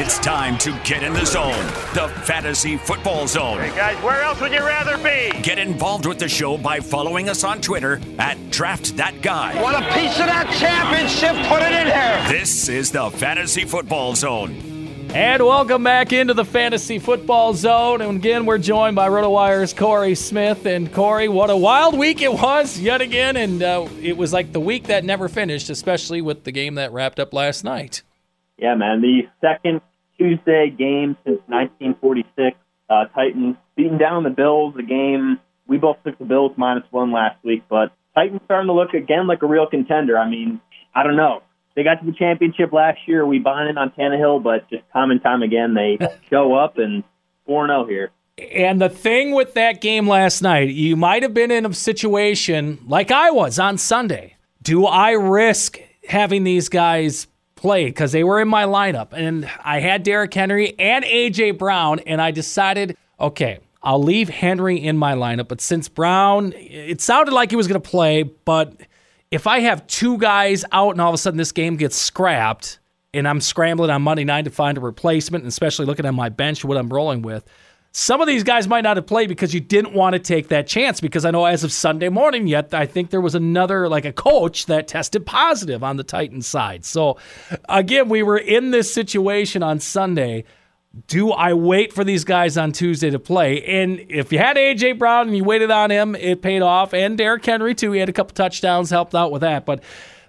It's time to get in the zone, the fantasy football zone. Hey guys, where else would you rather be? Get involved with the show by following us on Twitter at DraftThatGuy. Want a piece of that championship? Put it in here. This is the fantasy football zone. And welcome back into the fantasy football zone. And again, we're joined by RotoWire's Corey Smith. And Corey, what a wild week it was yet again. And it was like the week that never finished, especially with the game that wrapped up last night. Yeah, man, the second Tuesday game since 1946. Titans beating down the Bills. The game, we both took the Bills -1 last week, but Titans starting to look again like a real contender. I mean, I don't know. They got to the championship last year. We bought in on Tannehill, but just time and time again, they show up, and 4-0 here. And the thing with that game last night, you might have been in a situation like I was on Sunday. Do I risk having these guys played because they were in my lineup, and I had Derrick Henry and A.J. Brown, and I decided, okay, I'll leave Henry in my lineup, but since Brown, it sounded like he was going to play, but if I have two guys out and all of a sudden this game gets scrapped, and I'm scrambling on Monday night to find a replacement, and especially looking at my bench, what I'm rolling with, some of these guys might not have played because you didn't want to take that chance, because I know as of Sunday morning yet, I think there was another, like a coach that tested positive on the Titans side. So again, we were in this situation on Sunday. Do I wait for these guys on Tuesday to play? And if you had A.J. Brown and you waited on him, it paid off. And Derrick Henry too. He had a couple touchdowns, helped out with that. But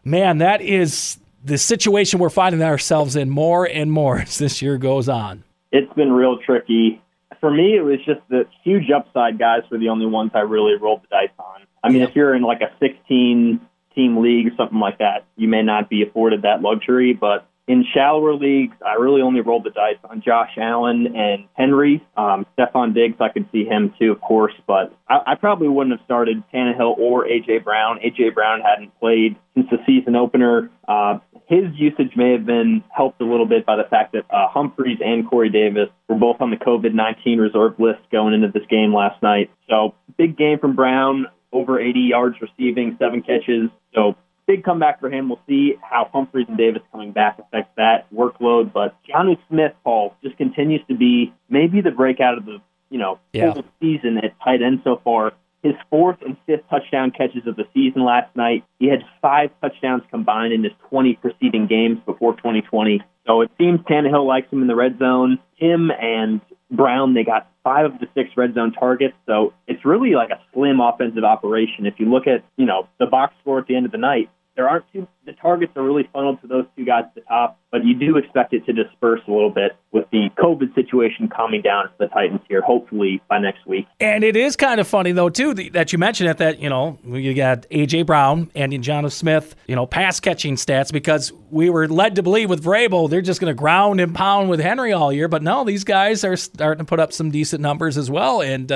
man, that is the situation we're finding ourselves in more and more as this year goes on. It's been real tricky. For me, it was just the huge upside guys were the only ones I really rolled the dice on. I mean, if you're in like a 16-team league or something like that, you may not be afforded that luxury. But in shallower leagues, I really only rolled the dice on Josh Allen and Henry. Stephon Diggs, I could see him too, of course. But I probably wouldn't have started Tannehill or A.J. Brown. A.J. Brown hadn't played since the season opener. His usage may have been helped a little bit by the fact that Humphreys and Corey Davis were both on the COVID-19 reserve list going into this game last night. So big game from Brown, over 80 yards receiving, 7 catches. So big comeback for him. We'll see how Humphreys and Davis coming back affects that workload. But Johnny Smith, Paul, just continues to be maybe the breakout of the whole season at tight end so far. His 4th and 5th touchdown catches of the season last night. He had 5 touchdowns combined in his 20 preceding games before 2020. So it seems Tannehill likes him in the red zone. Him and Brown, they got 5 of the 6 red zone targets. So it's really like a slim offensive operation. If you look at, the box score at the end of the night, the targets are really funneled to those two guys at the top, but you do expect it to disperse a little bit with the COVID situation calming down for the Titans here, hopefully by next week. And it is kind of funny, though, too, that you mentioned it, that, you got A.J. Brown and John Smith, pass-catching stats, because we were led to believe with Vrabel they're just going to ground and pound with Henry all year, but no, these guys are starting to put up some decent numbers as well and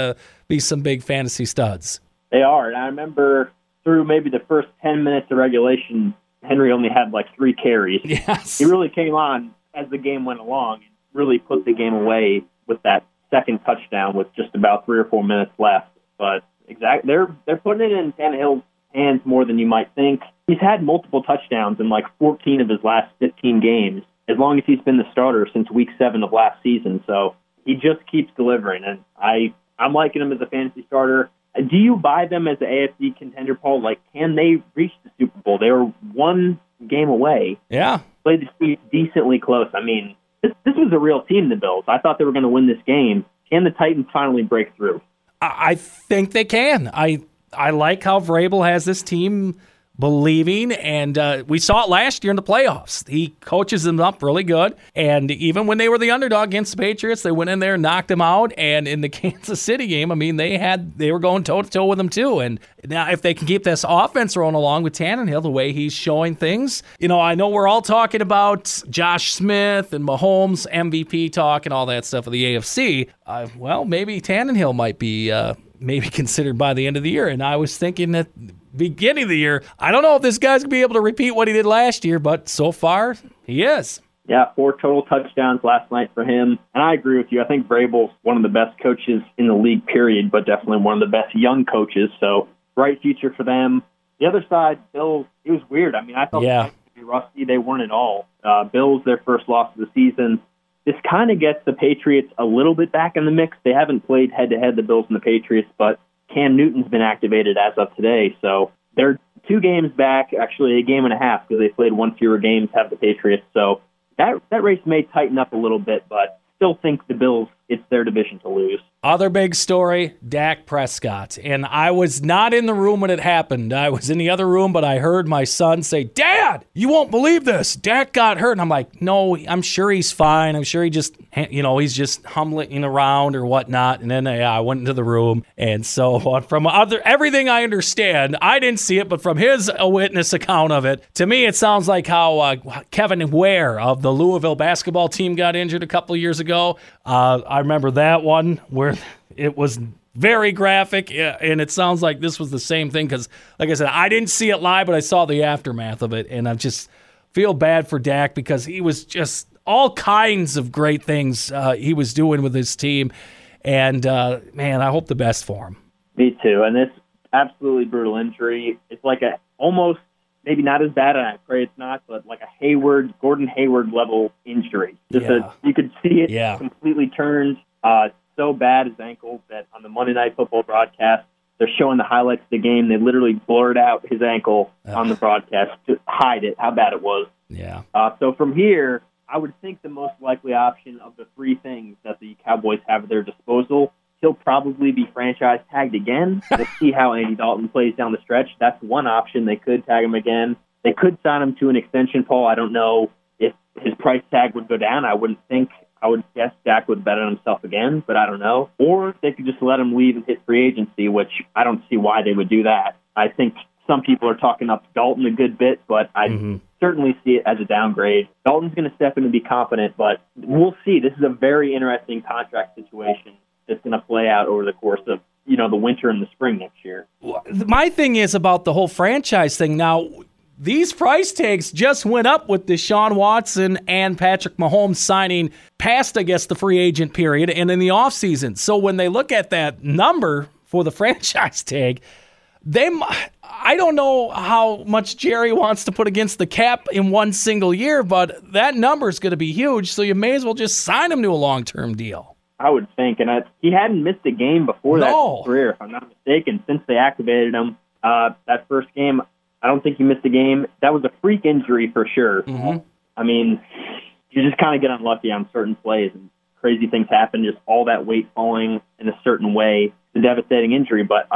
be some big fantasy studs. They are, and I remember through maybe the first 10 minutes of regulation, Henry only had like 3 carries. Yes. He really came on as the game went along and really put the game away with that second touchdown with just about 3 or 4 minutes left. But they're putting it in Tannehill's hands more than you might think. He's had multiple touchdowns in like 14 of his last 15 games, as long as he's been the starter since week 7 of last season. So he just keeps delivering, and I'm liking him as a fantasy starter. Do you buy them as an AFC contender, Paul? Like, can they reach the Super Bowl? They were 1 game away. Yeah. Played the Chiefs decently close. I mean, this was a real team, the Bills. I thought they were going to win this game. Can the Titans finally break through? I think they can. I like how Vrabel has this team believing, and we saw it last year in the playoffs. He coaches them up really good, and even when they were the underdog against the Patriots, they went in there and knocked them out. And in the Kansas City game, I mean, they were going toe-to-toe with them too. And now if they can keep this offense rolling along with Tannehill the way he's showing things, I know we're all talking about Josh Smith and Mahomes MVP talk and all that stuff of the AFC. Well, maybe Tannehill might be maybe considered by the end of the year, and I was thinking that beginning of the year, I don't know if this guy's going to be able to repeat what he did last year, but so far, he is. Yeah, 4 total touchdowns last night for him. And I agree with you. I think Vrabel's one of the best coaches in the league, period, but definitely one of the best young coaches. So, bright future for them. The other side, Bills, it was weird. I mean, I felt they were rusty. They weren't at all. Bills, their first loss of the season. This kind of gets the Patriots a little bit back in the mix. They haven't played head-to-head, the Bills and the Patriots, but Cam Newton's been activated as of today. So they're 2 games back, actually a game and a half, because they played 1 fewer games, have the Patriots. So that race may tighten up a little bit, but still think the Bills, it's their division to lose. Other big story, Dak Prescott. And I was not in the room when it happened. I was in the other room, but I heard my son say, "Dad, you won't believe this. Dak got hurt." And I'm like, "No, I'm sure he's fine. I'm sure he just, he's just humbling around or whatnot." And then I went into the room. And so on. From everything I understand, I didn't see it, but from his witness account of it, to me, it sounds like how Kevin Ware of the Louisville basketball team got injured a couple of years ago. I remember that one where it was very graphic, and it sounds like this was the same thing because, like I said, I didn't see it live, but I saw the aftermath of it, and I just feel bad for Dak because he was just all kinds of great things he was doing with his team, and, man, I hope the best for him. Me too, and this absolutely brutal injury, it's like a almost maybe not as bad, and I pray it's not, but like a Gordon Hayward-level injury. Just you could see it completely turned so bad, his ankle, that on the Monday Night Football broadcast, they're showing the highlights of the game. They literally blurred out his ankle on the broadcast to hide it, how bad it was. Yeah. So from here, I would think the most likely option of the 3 things that the Cowboys have at their disposal, he'll probably be franchise tagged again. We'll see how Andy Dalton plays down the stretch. That's one option. They could tag him again. They could sign him to an extension, Paul. I don't know if his price tag would go down. I wouldn't think. I would guess Dak would bet on himself again, but I don't know. Or they could just let him leave and hit free agency, which I don't see why they would do that. I think some people are talking up Dalton a good bit, but I certainly see it as a downgrade. Dalton's going to step in and be competent, but we'll see. This is a very interesting contract situation that's going to play out over the course of, the winter and the spring next year. My thing is about the whole franchise thing. Now, these price tags just went up with Deshaun Watson and Patrick Mahomes signing past, I guess, the free agent period and in the offseason. So when they look at that number for the franchise tag, I don't know how much Jerry wants to put against the cap in one single year, but that number is going to be huge, so you may as well just sign him to a long-term deal. I would think, and he hadn't missed a game before that in his career, if I'm not mistaken, since they activated him. That first game, I don't think he missed a game. That was a freak injury for sure. Mm-hmm. I mean, you just kind of get unlucky on certain plays, and crazy things happen, just all that weight falling in a certain way, the devastating injury. But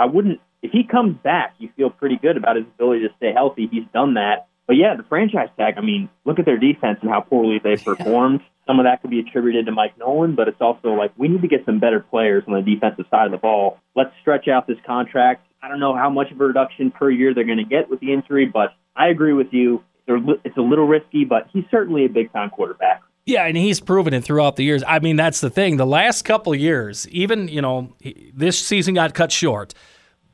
if he comes back, you feel pretty good about his ability to stay healthy. He's done that. But, yeah, the franchise tag, I mean, look at their defense and how poorly they performed. Some of that could be attributed to Mike Nolan, but it's also like we need to get some better players on the defensive side of the ball. Let's stretch out this contract. I don't know how much of a reduction per year they're going to get with the injury, but I agree with you. It's a little risky, but he's certainly a big-time quarterback. Yeah, and he's proven it throughout the years. I mean, that's the thing. The last couple of years, even, this season got cut short.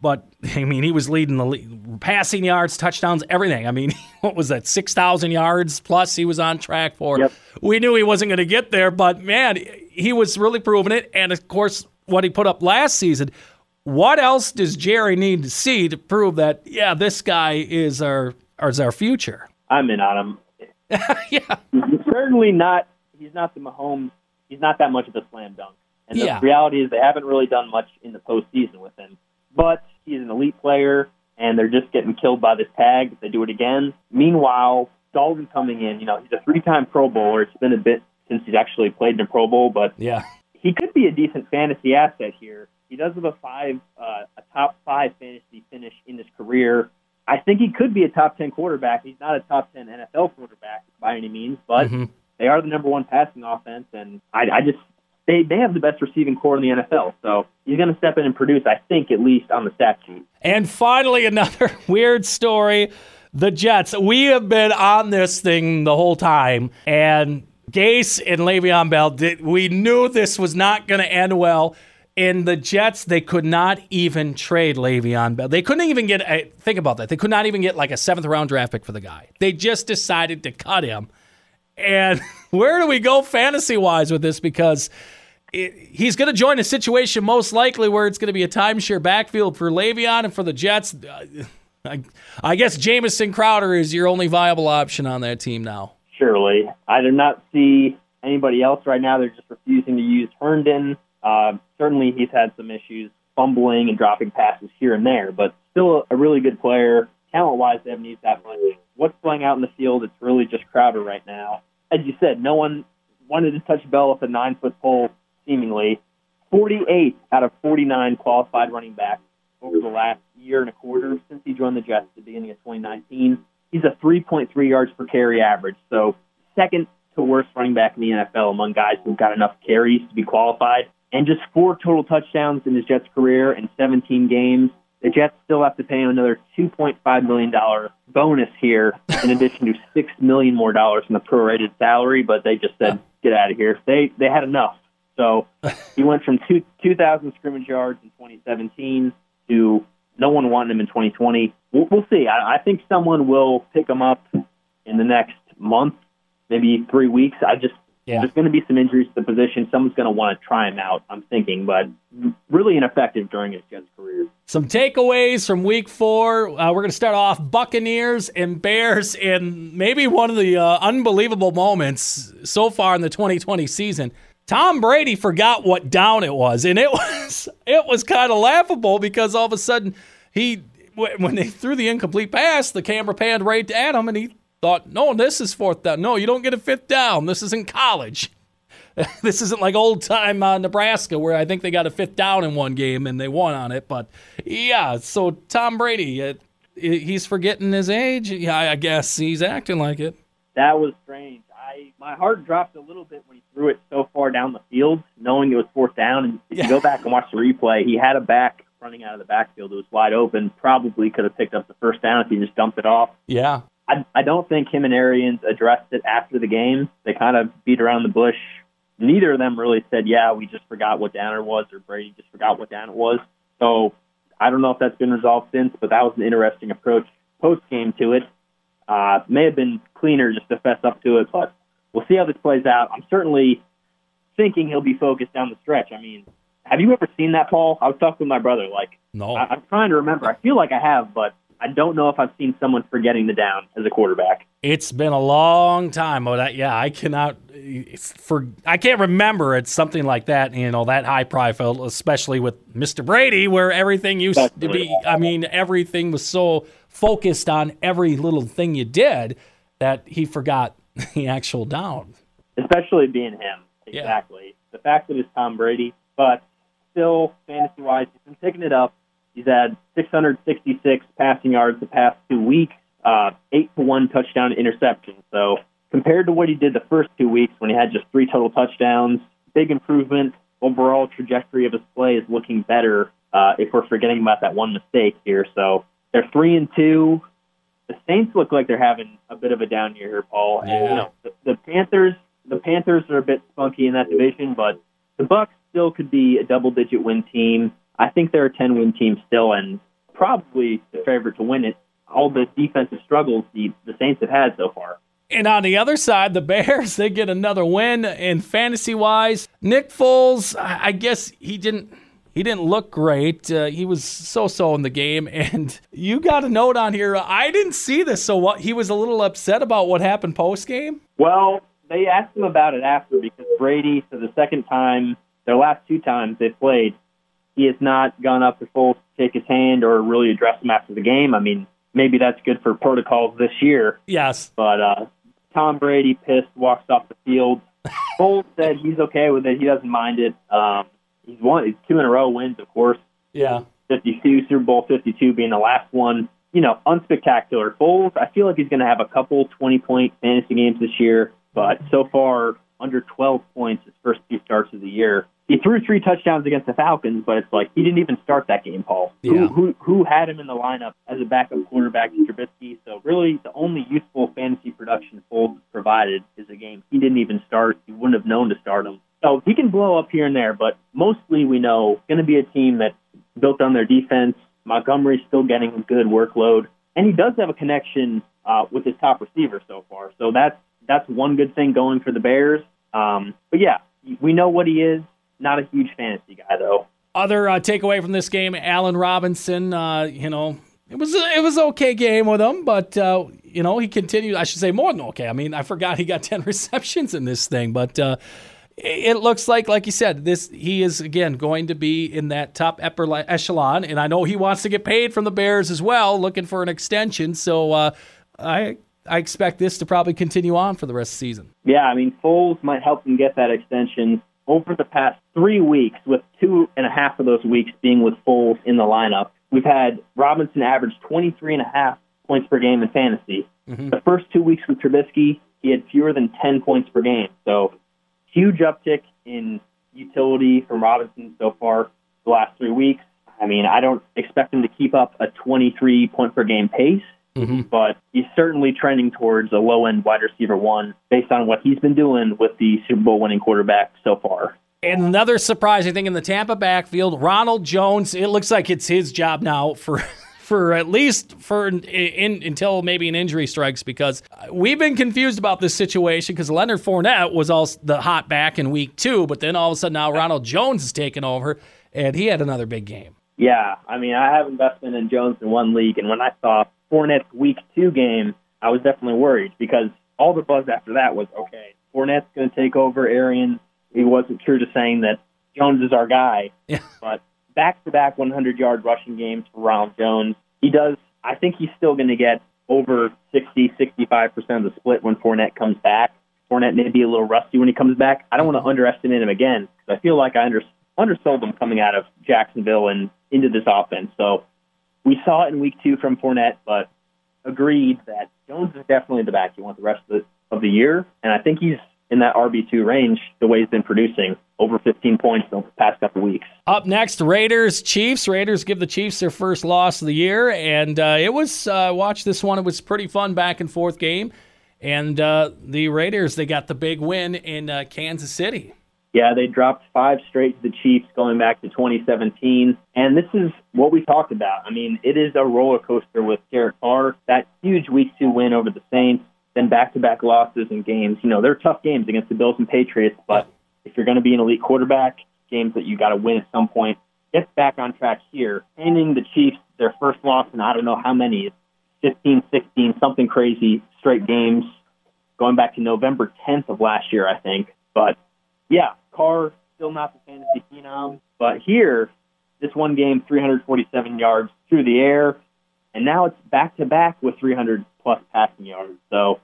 But, I mean, he was leading the league. Passing yards, touchdowns, everything. I mean, what was that, 6,000 yards plus he was on track for? Yep. We knew he wasn't going to get there, but, man, he was really proving it. And, of course, what he put up last season, what else does Jerry need to see to prove that, this guy is our future? I'm in on him. Yeah. He's not the Mahomes. He's not that much of a slam dunk. And the reality is they haven't really done much in the postseason with him. But he's an elite player, and they're just getting killed by this tag if they do it again. Meanwhile, Dalton coming in, he's a 3-time Pro Bowler. It's been a bit since he's actually played in a Pro Bowl, but he could be a decent fantasy asset here. He does have a top 5 fantasy finish in his career. I think he could be a top 10 quarterback. He's not a top 10 NFL quarterback by any means, but they are the number 1 passing offense, and I just... They have the best receiving core in the NFL, so he's going to step in and produce, I think, at least on the stat sheet. And finally, another weird story, the Jets. We have been on this thing the whole time, and Gase and Le'Veon Bell, we knew this was not going to end well. In the Jets, they could not even trade Le'Veon Bell. They couldn't even get – think about that. They could not even get like a 7th-round draft pick for the guy. They just decided to cut him. And where do we go fantasy-wise with this? Because he's going to join a situation most likely where it's going to be a timeshare backfield for Le'Veon and for the Jets. I guess Jamison Crowder is your only viable option on that team now. Surely. I do not see anybody else right now. They're just refusing to use Herndon. Certainly he's had some issues fumbling and dropping passes here and there, but still a really good player. Talent-wise, they haven't used that much. What's playing out in the field, it's really just Crowder right now. As you said, no one wanted to touch Bell with a 9-foot pole, seemingly. 48 out of 49 qualified running backs over the last year and a quarter since he joined the Jets at the beginning of 2019. He's a 3.3 yards per carry average, so second to worst running back in the NFL among guys who've got enough carries to be qualified. And just 4 total touchdowns in his Jets career in 17 games. The Jets still have to pay him another $2.5 million bonus here, in addition to $6 million more in the prorated salary, but they just said, get out of here. They had enough. So he went from 2,000 scrimmage yards in 2017 to no one wanted him in 2020. We'll see. I think someone will pick him up in the next month, maybe 3 weeks. There's going to be some injuries to the position. Someone's going to want to try him out, I'm thinking, but really ineffective during his Jets career. Some takeaways from Week 4. We're going to start off Buccaneers and Bears in maybe one of the unbelievable moments so far in the 2020 season. Tom Brady forgot what down it was, and it was kind of laughable because all of a sudden when they threw the incomplete pass, the camera panned right at him, and he thought, no, this is 4th down. No, you don't get a 5th down. This isn't college. This isn't like old-time Nebraska where I think they got a 5th down in one game and they won on it. But, yeah, so Tom Brady, he's forgetting his age. Yeah, I guess he's acting like it. That was strange. My heart dropped a little bit when he threw it so far down the field, knowing it was 4th down. And if you go back and watch the replay, he had a back running out of the backfield. It was wide open. Probably could have picked up the 1st down if he just dumped it off. Yeah. I don't think him and Arians addressed it after the game. They kind of beat around the bush. Neither of them really said, we just forgot what down it was, or Brady just forgot what down it was. So I don't know if that's been resolved since, but that was an interesting approach post-game to it. May have been cleaner just to fess up to it, but we'll see how this plays out. I'm certainly thinking he'll be focused down the stretch. I mean, have you ever seen that, Paul? I was talking with my brother. No. I'm trying to remember. I feel like I have, but I don't know if I've seen someone forgetting the down as a quarterback. It's been a long time. I can't remember. It's something like that, that high profile, especially with Mr. Brady, where everything used to be. I mean, everything was so focused on every little thing you did that he forgot the actual down. Especially being him. Exactly. Yeah. The fact that it's Tom Brady, but still, fantasy-wise, he's been picking it up. He's had 666 passing yards the past 2 weeks, 8-1 touchdown interception. So compared to what he did the first 2 weeks when he had just 3 total touchdowns, big improvement. Overall trajectory of his play is looking better if we're forgetting about that one mistake here. So they're 3-2. The Saints look like they're having a bit of a down year here, Paul. Yeah. And, the Panthers are a bit spunky in that division, but the Bucs still could be a double-digit win team. I think they're a 10-win team still and probably the favorite to win it. All the defensive struggles the Saints have had so far. And on the other side, the Bears, they get another win. And fantasy-wise, Nick Foles, I guess he didn't look great. He was so-so in the game. And you got a note on here. I didn't see this. So what? He was a little upset about what happened post-game? Well, they asked him about it after because Brady, for the second time, their last 2 times they played, he has not gone up to Foles to shake his hand or really address him after the game. I mean, maybe that's good for protocols this year. Yes. But Tom Brady, pissed, walks off the field. Foles said he's okay with it. He doesn't mind it. He's won 2 in a row wins, of course. Yeah. 52, Super Bowl 52 being the last one. Unspectacular. Foles, I feel like he's going to have a couple 20-point fantasy games this year, but so far under 12 points his first 2 starts of the year. He threw 3 touchdowns against the Falcons, but it's like he didn't even start that game, Paul. Yeah. Who had him in the lineup as a backup quarterback to Trubisky? So really the only useful fantasy production Foles provided is a game he didn't even start. You wouldn't have known to start him. So he can blow up here and there, but mostly we know it's going to be a team that's built on their defense. Montgomery's still getting a good workload. And he does have a connection with his top receiver so far. So that's one good thing going for the Bears. But, yeah, we know what he is. Not a huge fantasy guy, though. Other takeaway from this game, Allen Robinson, it was an okay game with him, but you know, he continued, I should say more than okay. I mean, I forgot he got 10 receptions in this thing, but it looks like you said, he is, again, going to be in that top upper echelon, and I know he wants to get paid from the Bears as well, looking for an extension, so I expect this to probably continue on for the rest of the season. Yeah, I mean, Foles might help him get that extension over the past 3 weeks, with 2.5 of those weeks being with Foles in the lineup. We've had Robinson average 23.5 points per game in fantasy. Mm-hmm. The first 2 weeks with Trubisky, he had fewer than 10 points per game. So huge uptick in utility from Robinson so far the last 3 weeks. I mean, I don't expect him to keep up a 23-point-per-game pace, mm-hmm. but he's certainly trending towards a low-end wide receiver one based on what he's been doing with the Super Bowl-winning quarterback so far. And another surprising thing in the Tampa backfield, Ronald Jones, it looks like it's his job now for at least until maybe an injury strikes, because we've been confused about this situation because Leonard Fournette was also the hot back in week 2, but then all of a sudden now Ronald Jones is taking over, and he had another big game. Yeah, I mean, I have investment in Jones in one league, and when I saw Fournette's week 2 game, I was definitely worried because all the buzz after that was, okay, Fournette's going to take over Arians. It wasn't true to saying that Jones is our guy, yeah. But back-to-back 100-yard rushing games for Ronald Jones. He does. I think he's still going to get over 60, 65% of the split when Fournette comes back. Fournette may be a little rusty when he comes back. I don't want to underestimate him again, because I feel like I undersold him coming out of Jacksonville and into this offense. So we saw it in week 2 from Fournette, but agreed that Jones is definitely the back you want the rest of the year, and I think he's in that RB2 range, the way he's been producing, over 15 points over the past couple weeks. Up next, Raiders-Chiefs. Raiders give the Chiefs their first loss of the year, and it was, watch this one, it was pretty fun back-and-forth game, and the Raiders, they got the big win in Kansas City. Yeah, they dropped 5 straight to the Chiefs going back to 2017, and this is what we talked about. I mean, it is a roller coaster with Derek Carr, that huge week 2 win over the Saints, then back-to-back losses and games. You know, they're tough games against the Bills and Patriots, but if you're going to be an elite quarterback, games that you got to win at some point, gets back on track here. Handing the Chiefs their first loss in I don't know how many, 15, 16, something crazy, straight games, going back to November 10th of last year, I think. But, yeah, Carr, still not the fantasy phenom. But here, this one game, 347 yards through the air, and now it's back-to-back with 300-plus passing yards. So,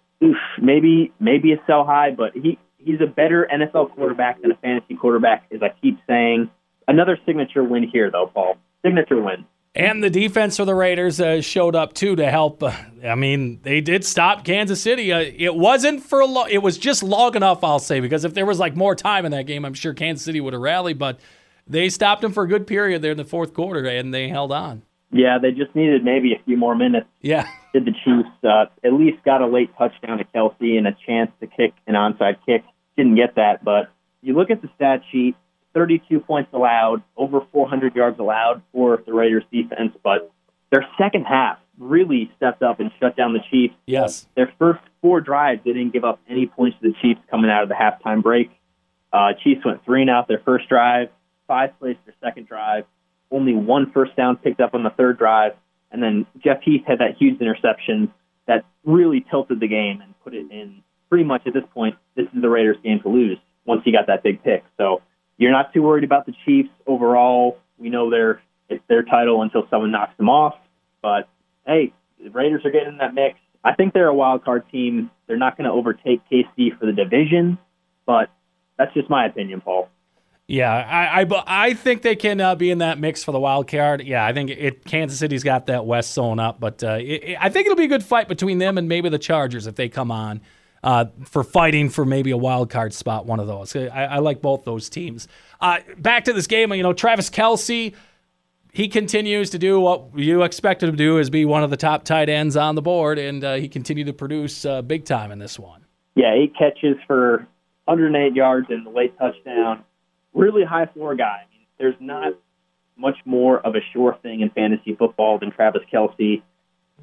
maybe it's so high, but he's a better NFL quarterback than a fantasy quarterback, as I keep saying. Another signature win here, though, Paul. Signature win. And the defense for the Raiders showed up, too, to help. I mean, they did stop Kansas City. It wasn't for long. It was just long enough, I'll say, because if there was, like, more time in that game, I'm sure Kansas City would have rallied. But they stopped him for a good period there in the fourth quarter, and they held on. Yeah, they just needed maybe a few more minutes. Yeah. Did the Chiefs at least got a late touchdown to Kelce and a chance to kick an onside kick. Didn't get that, but you look at the stat sheet, 32 points allowed, over 400 yards allowed for the Raiders defense, but their second half really stepped up and shut down the Chiefs. Yes. Their first 4 drives, they didn't give up any points to the Chiefs coming out of the halftime break. Chiefs went 3-0 their first drive, 5 plays their second drive, only 1 first down picked up on the third drive, and then Jeff Heath had that huge interception that really tilted the game and put it in. Pretty much at this point, this is the Raiders' game to lose once he got that big pick. So you're not too worried about the Chiefs overall. We know it's their title until someone knocks them off. But, hey, the Raiders are getting in that mix. I think they're a wild-card team. They're not going to overtake KC for the division, but that's just my opinion, Paul. Yeah, I think they can be in that mix for the wild card. Yeah, I think Kansas City's got that West sewn up, but I think it'll be a good fight between them and maybe the Chargers if they come on for fighting for maybe a wild card spot, one of those. I like both those teams. Back to this game, you know, Travis Kelce, he continues to do what you expected him to do, is be one of the top tight ends on the board, and he continued to produce big time in this one. Yeah, 8 catches for 108 yards and the late touchdown. Really high floor guy. I mean, there's not much more of a sure thing in fantasy football than Travis Kelce.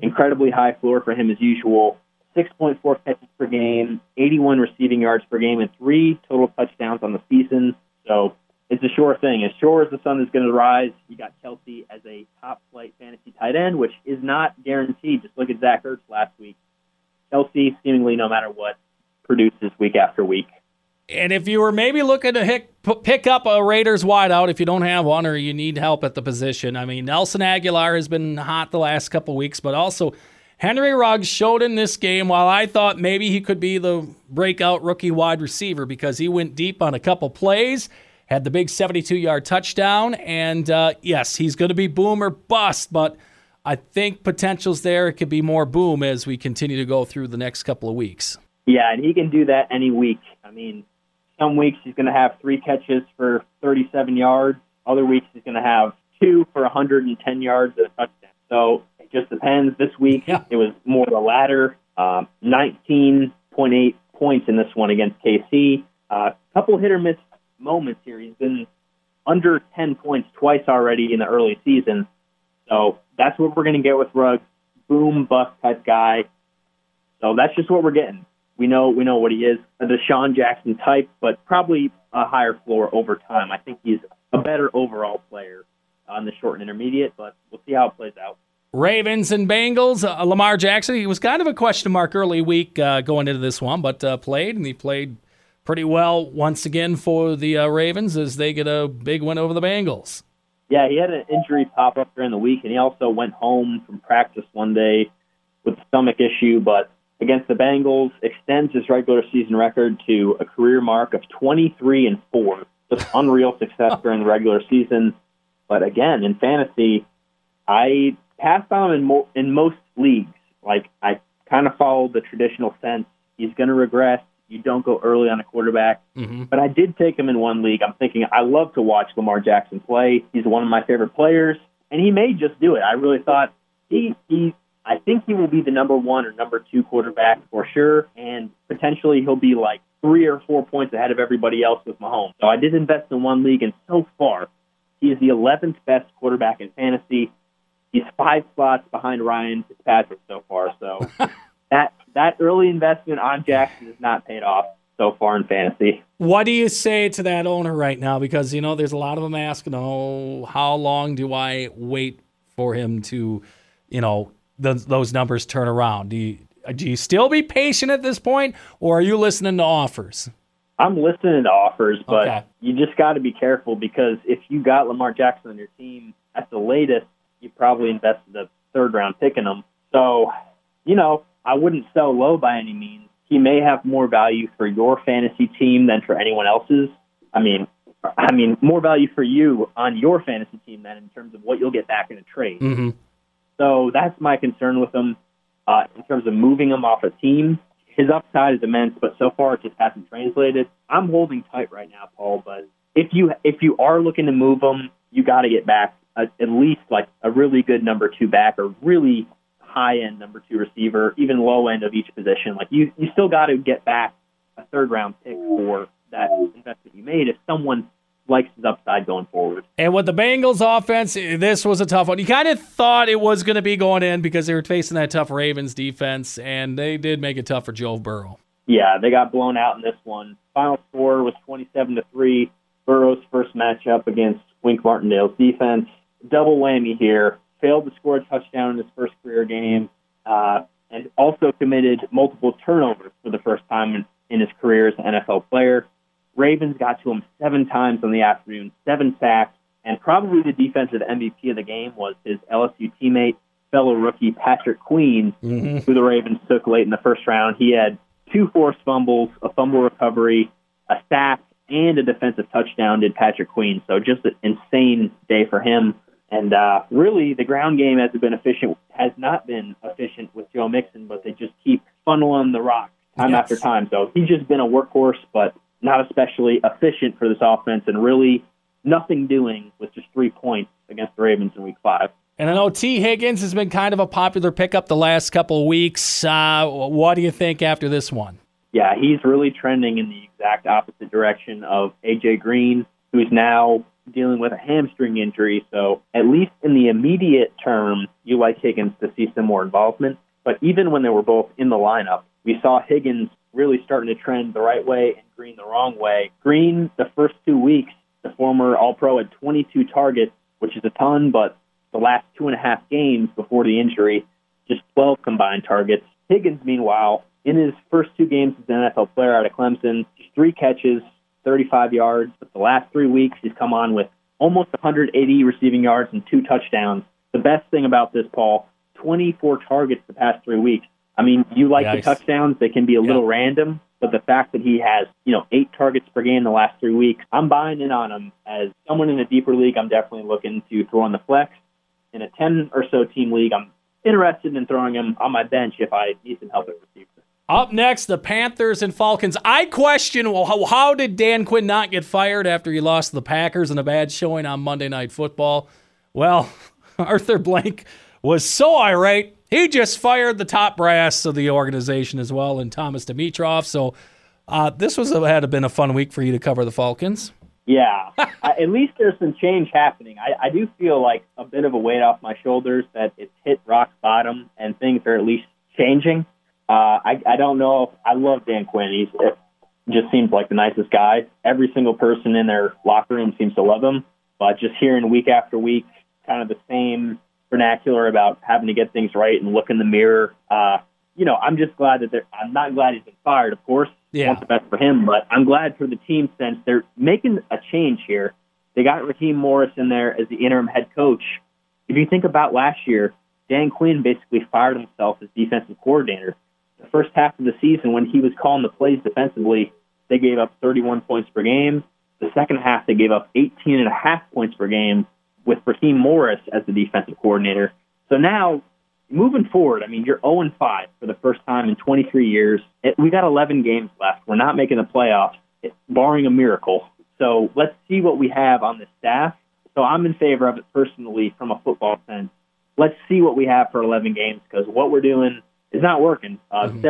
Incredibly high floor for him as usual. 6.4 catches per game, 81 receiving yards per game, and 3 total touchdowns on the season. So it's a sure thing. As sure as the sun is going to rise, you got Kelce as a top-flight fantasy tight end, which is not guaranteed. Just look at Zach Ertz last week. Kelce, seemingly no matter what, produces week after week. And if you were maybe looking to pick up a Raiders wideout, if you don't have one or you need help at the position, I mean, Nelson Aguilar has been hot the last couple weeks, but also Henry Ruggs showed in this game, while I thought maybe he could be the breakout rookie wide receiver, because he went deep on a couple plays, had the big 72-yard touchdown, and yes, he's going to be boom or bust, but I think potential's there. It could be more boom as we continue to go through the next couple of weeks. Yeah, and he can do that any week. I mean, some weeks he's going to have 3 catches for 37 yards. Other weeks he's going to have 2 for 110 yards and a touchdown. So it just depends. This week It was more the latter. 19.8 points in this one against KC. Couple hit or miss moments here. He's been under 10 points twice already in the early season. So that's what we're going to get with Ruggs. Boom, bust type guy. So that's just what we're getting. We know what he is, a Deshaun Jackson type, but probably a higher floor over time. I think he's a better overall player on the short and intermediate, but we'll see how it plays out. Ravens and Bengals, Lamar Jackson, he was kind of a question mark early week going into this one, but played, and he played pretty well once again for the Ravens as they get a big win over the Bengals. Yeah, he had an injury pop up during the week, and he also went home from practice one day with a stomach issue, but against the Bengals, extends his regular season record to a career mark of 23-4. Just unreal success during the regular season. But again, in fantasy, I passed on him in most leagues. Like, I kind of followed the traditional sense. He's going to regress. You don't go early on a quarterback. Mm-hmm. But I did take him in one league. I'm thinking, I love to watch Lamar Jackson play. He's one of my favorite players. And he may just do it. I really thought I think he will be the number 1 or number 2 quarterback for sure, and potentially he'll be like 3 or 4 points ahead of everybody else with Mahomes. So I did invest in one league, and so far, he is the 11th best quarterback in fantasy. He's 5 spots behind Ryan Fitzpatrick so far. So that early investment on Jackson has not paid off so far in fantasy. What do you say to that owner right now? Because, you know, there's a lot of them asking, how long do I wait for him to, those numbers turn around? Do you still be patient at this point, or are you listening to offers? I'm listening to offers, but You just got to be careful, because if you got Lamar Jackson on your team, at the latest, you probably invested a 3rd-round pick in him. So, I wouldn't sell low by any means. He may have more value for your fantasy team than for anyone else's. I mean, more value for you on your fantasy team than in terms of what you'll get back in a trade. Mm-hmm. So that's my concern with him in terms of moving him off a team. His upside is immense, but so far it just hasn't translated. I'm holding tight right now, Paul, but if you are looking to move him, you got to get back at least like a really good number 2 back, or really high-end number 2 receiver, even low end of each position. Like you still got to get back a 3rd-round pick for that investment you made if someone likes his upside going forward. And with the Bengals offense, this was a tough one. You kind of thought it was going to be going in because they were facing that tough Ravens defense, and they did make it tough for Joe Burrow. Yeah, they got blown out in this one. Final score was 27-3, Burrow's first matchup against Wink Martindale's defense. Double whammy here. Failed to score a touchdown in his first career game, and also committed multiple turnovers for the first time in his career as an NFL player. Ravens got to him 7 times on the afternoon, 7 sacks, and probably the defensive MVP of the game was his LSU teammate, fellow rookie Patrick Queen, mm-hmm. who the Ravens took late in the first round. He had 2 forced fumbles, a fumble recovery, a sack, and a defensive touchdown did Patrick Queen. So just an insane day for him. And really, the ground game has not been efficient with Joe Mixon, but they just keep funneling the rock time after time. So he's just been a workhorse, but not especially efficient for this offense, and really nothing doing with just 3 points against the Ravens in week 5. And I know T. Higgins has been kind of a popular pickup the last couple of weeks. What do you think after this one? Yeah, he's really trending in the exact opposite direction of A.J. Green, who's now dealing with a hamstring injury. So at least in the immediate term, you like Higgins to see some more involvement. But even when they were both in the lineup, we saw Higgins really starting to trend the right way and Green the wrong way. Green, the first 2 weeks, the former All-Pro had 22 targets, which is a ton, but the last 2.5 games before the injury, just 12 combined targets. Higgins, meanwhile, in his first two games as an NFL player out of Clemson, 3 catches, 35 yards. But the last 3 weeks, he's come on with almost 180 receiving yards and 2 touchdowns. The best thing about this, Paul, 24 targets the past 3 weeks. I mean, you like the touchdowns. They can be a little random, but the fact that he has, 8 targets per game the last 3 weeks, I'm buying in on him. As someone in a deeper league, I'm definitely looking to throw in the flex. In a 10 or so team league, I'm interested in throwing him on my bench if I need some help at receiver. Up next, the Panthers and Falcons. I question, how did Dan Quinn not get fired after he lost to the Packers in a bad showing on Monday Night Football? Well, Arthur Blank was so irate, he just fired the top brass of the organization as well, and Thomas Dimitroff. So this had been a fun week for you to cover the Falcons. Yeah, at least there's some change happening. I do feel like a bit of a weight off my shoulders that it's hit rock bottom and things are at least changing. I don't know. I love Dan Quinn. He just seems like the nicest guy. Every single person in their locker room seems to love him. But just hearing week after week kind of the same vernacular about having to get things right and look in the mirror. I'm just glad that I'm not glad he's been fired, of course. Yeah. I want the best for him, but I'm glad for the team since they're making a change here. They got Raheem Morris in there as the interim head coach. If you think about last year, Dan Quinn basically fired himself as defensive coordinator. The first half of the season, when he was calling the plays defensively, they gave up 31 points per game. The second half, they gave up 18.5 points per game with Raheem Morris as the defensive coordinator. So now, moving forward, you're 0-5 for the first time in 23 years. We got 11 games left. We're not making the playoffs, barring a miracle. So let's see what we have on this staff. So I'm in favor of it personally from a football sense. Let's see what we have for 11 games because what we're doing is not working. 7-9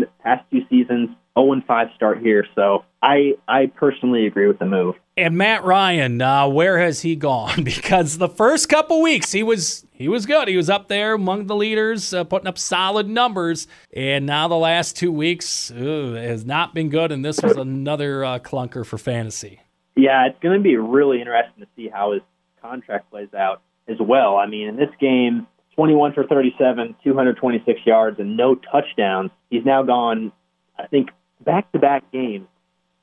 the past 2 seasons, 0-5 start here. So I personally agree with the move. And Matt Ryan, where has he gone? Because the first couple weeks he was good. He was up there among the leaders, putting up solid numbers. And now the last 2 weeks has not been good. And this was another clunker for fantasy. Yeah, it's going to be really interesting to see how his contract plays out as well. In this game, 21 for 37, 226 yards, and no touchdowns. He's now gone, I think, back-to-back games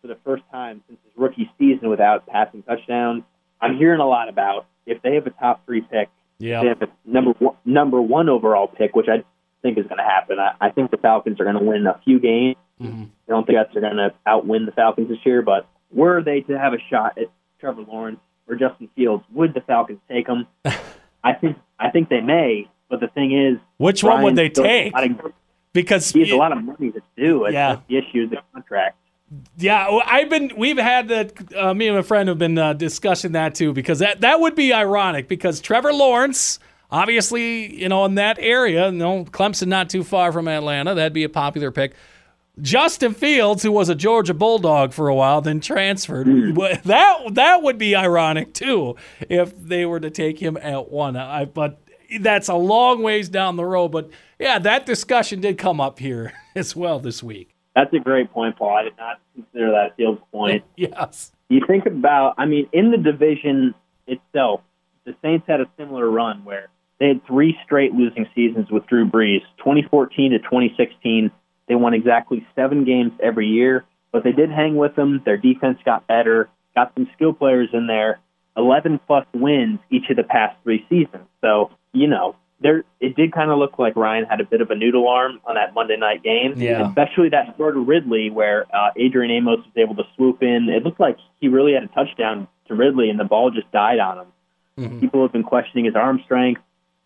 for the first time since his rookie season without passing touchdowns. I'm hearing a lot about if they have a top 3 pick, they have a number one overall pick, which I think is going to happen. I think the Falcons are going to win a few games. Mm-hmm. I don't think they're going to outwin the Falcons this year, but were they to have a shot at Trevor Lawrence or Justin Fields, would the Falcons take them? I think they may, but the thing is, which Ryan one would they take? Because he has a lot of money to do. That's the issue is the contract. Yeah, we've had that. Me and my friend have been discussing that too, because that would be ironic. Because Trevor Lawrence, obviously, in that area, Clemson not too far from Atlanta, that'd be a popular pick. Justin Fields, who was a Georgia Bulldog for a while, then transferred. That would be ironic, too, if they were to take him at 1. But that's a long ways down the road. But, yeah, that discussion did come up here as well this week. That's a great point, Paul. I did not consider that Fields' point. Yes. You think about, in the division itself, the Saints had a similar run where they had 3 straight losing seasons with Drew Brees, 2014 to 2016. They won exactly 7 games every year, but they did hang with them. Their defense got better, got some skill players in there, 11-plus wins each of the past 3 seasons. So, it did kind of look like Ryan had a bit of a noodle arm on that Monday night game, especially that throw to Ridley where Adrian Amos was able to swoop in. It looked like he really had a touchdown to Ridley, and the ball just died on him. Mm-hmm. People have been questioning his arm strength,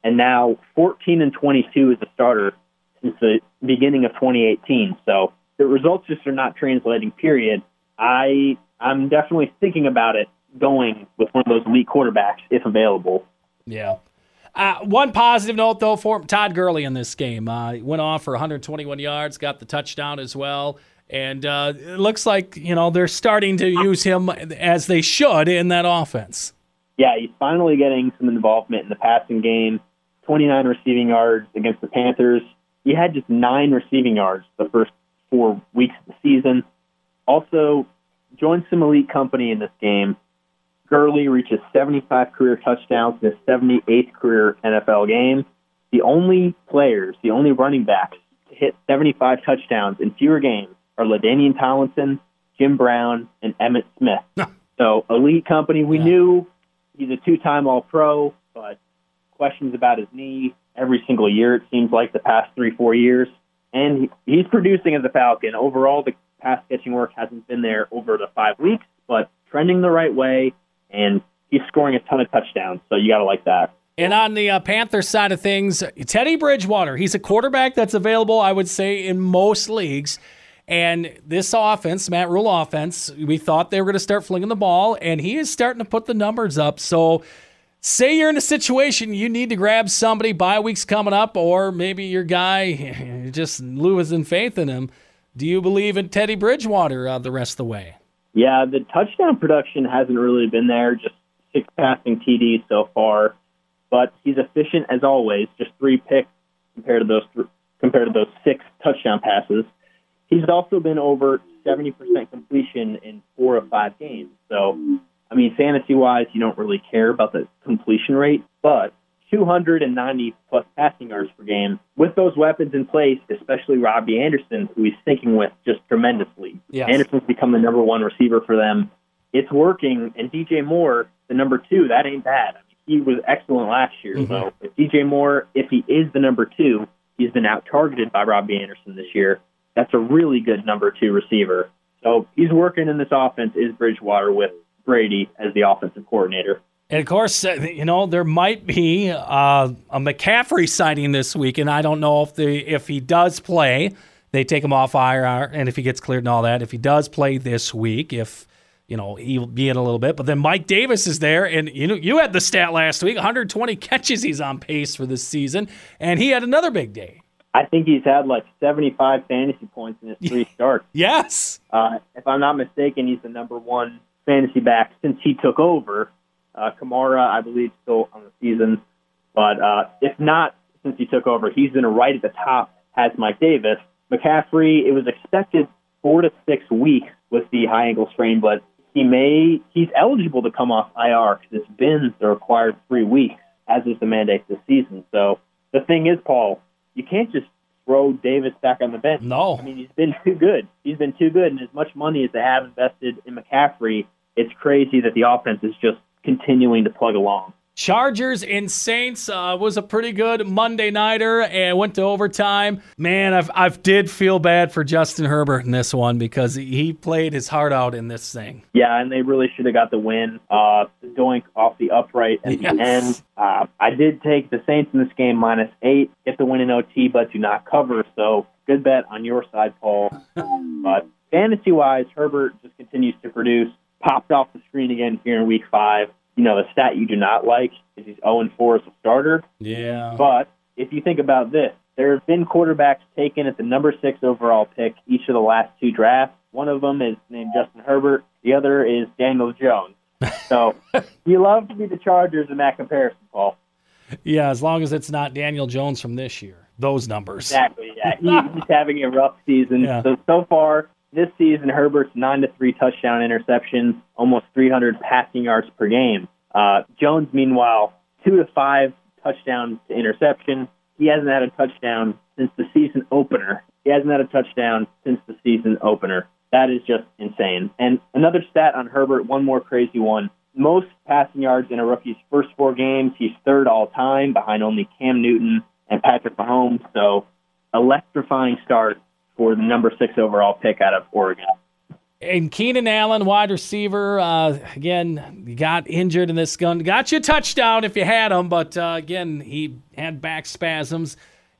and now 14-22 as a starter since the beginning of 2018. So the results just are not translating, period. I'm definitely thinking about it going with one of those elite quarterbacks if available. Yeah. One positive note, though, for Todd Gurley in this game. He went off for 121 yards, got the touchdown as well. And it looks like, they're starting to use him as they should in that offense. Yeah, he's finally getting some involvement in the passing game. 29 receiving yards against the Panthers. He had just 9 receiving yards the first 4 weeks of the season. Also, joined some elite company in this game. Gurley reaches 75 career touchdowns in his 78th career NFL game. The only running backs hit 75 touchdowns in fewer games are LaDainian Tomlinson, Jim Brown, and Emmitt Smith. No. So elite company. We knew he's a two-time All-Pro, but questions about his knee every single year, it seems like the past 3-4 years. And he's producing as a Falcon. Overall, the pass catching work hasn't been there over the 5 weeks, but trending the right way, and he's scoring a ton of touchdowns, so you got to like that. And on the Panthers side of things, Teddy Bridgewater, he's a quarterback that's available, I would say, in most leagues. And this offense, Matt Rule offense, we thought they were going to start flinging the ball, and he is starting to put the numbers up. So say you're in a situation you need to grab somebody, bye week's coming up, or maybe your guy just losing faith in him. Do you believe in Teddy Bridgewater the rest of the way? Yeah, the touchdown production hasn't really been there, just 6 passing TDs so far. But he's efficient as always, just 3 picks compared to those 6 touchdown passes. He's also been over 70% completion in 4 of 5 games. So, I mean, fantasy-wise, you don't really care about the completion rate, but 290-plus passing yards per game with those weapons in place, especially Robbie Anderson, who he's syncing with just tremendously. Yes. Anderson's become the number 1 receiver for them. It's working, and DJ Moore, the number 2, that ain't bad. I mean, he was excellent last year. Mm-hmm. So if DJ Moore, if he is the number 2, he's been out-targeted by Robbie Anderson this year. That's a really good number 2 receiver. So he's working in this offense, is Bridgewater, with Brady as the offensive coordinator. And, of course, you know, there might be a McCaffrey sighting this week, and I don't know if he does play. They take him off IR, and if he gets cleared and all that, if he does play this week, if, you know, he'll be in a little bit. But then Mike Davis is there, and, you know, you had the stat last week, 120 catches he's on pace for this season, and he had another big day. I think he's had like 75 fantasy points in his 3 starts. Yes. If I'm not mistaken, he's the number 1 fantasy back since he took over. Kamara, I believe, still on the season. But if not, since he took over, he's been right at the top, has Mike Davis. McCaffrey, it was expected 4 to 6 weeks with the high ankle strain, but he's eligible to come off IR because it's been the required 3 weeks, as is the mandate this season. So the thing is, Paul, you can't just throw Davis back on the bench. No. I mean, he's been too good. He's been too good, and as much money as they have invested in McCaffrey, it's crazy that the offense is just continuing to plug along. Chargers and Saints was a pretty good Monday nighter and went to overtime. Man, I've did feel bad for Justin Herbert in this one because he played his heart out in this thing. Yeah, and they really should have got the win. The doink off the upright at the end. I did take the Saints in this game -8, get the win in OT, but do not cover. So good bet on your side, Paul. But fantasy-wise, Herbert just continues to produce. Popped off the screen again here in week 5. You know, the stat you do not like is he's 0-4 as a starter. Yeah. But if you think about this, there have been quarterbacks taken at the number 6 overall pick each of the last 2 drafts. One of them is named Justin Herbert. The other is Daniel Jones. So you love to be the Chargers in that comparison, Paul. Yeah, as long as it's not Daniel Jones from this year. Those numbers. Exactly, yeah. He's having a rough season. Yeah. So far this season, Herbert's 9-3 touchdown interceptions, almost 300 passing yards per game. Jones, meanwhile, 2-5 touchdowns to interception. He hasn't had a touchdown since the season opener. That is just insane. And another stat on Herbert, one more crazy one. Most passing yards in a rookie's first 4 games, he's 3rd all time, behind only Cam Newton and Patrick Mahomes. So electrifying start for the number 6 overall pick out of Oregon. And Keenan Allen, wide receiver, again, got injured in this gun. Got you a touchdown if you had him, but, again, he had back spasms.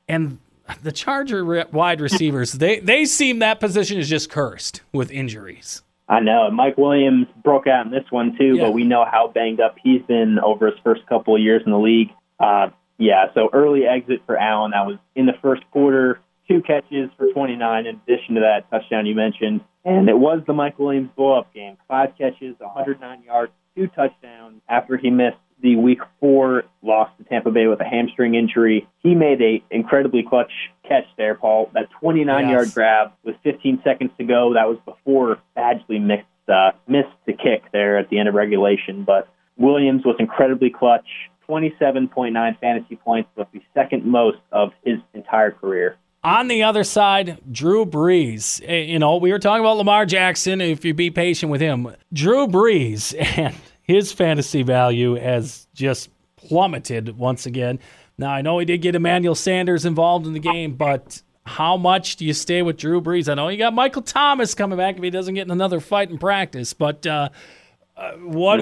And the Charger wide receivers, they seem that position is just cursed with injuries. I know. Mike Williams broke out in this one, too, but we know how banged up he's been over his first couple of years in the league. So early exit for Allen. That was in the first quarter. 2 catches for 29 in addition to that touchdown you mentioned. And it was the Mike Williams blow-up game. 5 catches, 109 yards, 2 touchdowns. After he missed the week 4 loss to Tampa Bay with a hamstring injury, he made an incredibly clutch catch there, Paul. That 29-yard grab with 15 seconds to go. That was before Badgley missed the kick there at the end of regulation. But Williams was incredibly clutch. 27.9 fantasy points was the 2nd most of his entire career. On the other side, Drew Brees. You know, we were talking about Lamar Jackson, if you be patient with him. Drew Brees and his fantasy value has just plummeted once again. Now, I know he did get Emmanuel Sanders involved in the game, but how much do you stay with Drew Brees? I know you got Michael Thomas coming back if he doesn't get in another fight in practice, but where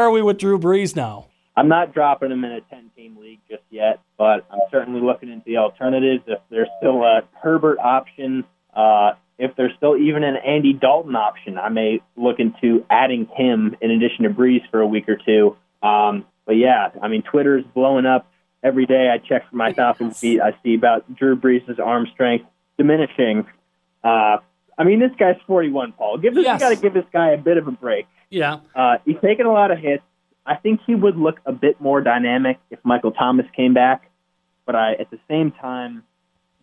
are we with Drew Brees now? I'm not dropping him in a 10-team league just yet, but I'm certainly looking into the alternatives. If there's still a Herbert option, if there's still even an Andy Dalton option, I may look into adding him in addition to Brees for a week or two. But, yeah, I mean, Twitter's blowing up. Every day I check for my Falcons feed. I see about Drew Brees' arm strength diminishing. I mean, this guy's 41, Paul. You got to give this guy a bit of a break. Yeah. He's taking a lot of hits. I think he would look a bit more dynamic if Michael Thomas came back, but I, at the same time,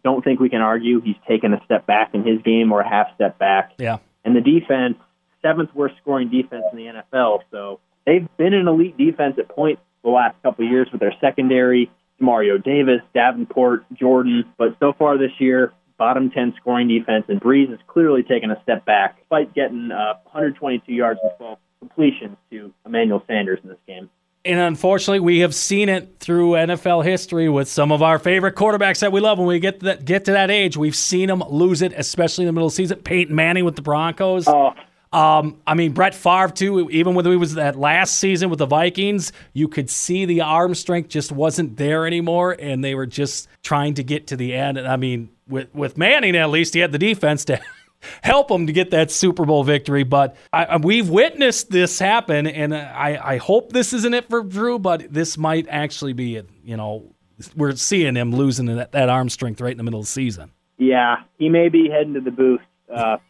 don't think we can argue he's taken a step back in his game or a half step back. Yeah. And the defense, seventh worst scoring defense in the NFL, so they've been an elite defense at points the last couple of years with their secondary, Mario Davis, Davenport, Jordan, but so far this year, bottom 10 scoring defense, and Brees has clearly taken a step back despite getting 122 yards and 12 completions to Emmanuel Sanders in this game. And unfortunately, we have seen it through NFL history with some of our favorite quarterbacks that we love. When we get to that age, we've seen them lose it, especially in the middle of the season. Peyton Manning with the Broncos. Oh. I mean, Brett Favre, too, even when he was that last season with the Vikings, you could see the arm strength just wasn't there anymore, and they were just trying to get to the end. And I mean, with Manning, at least, he had the defense to help him to get that Super Bowl victory. But we've witnessed this happen, and I hope this isn't it for Drew, but this might actually be it. You know, we're seeing him losing that arm strength right in the middle of the season. Yeah, he may be heading to the booth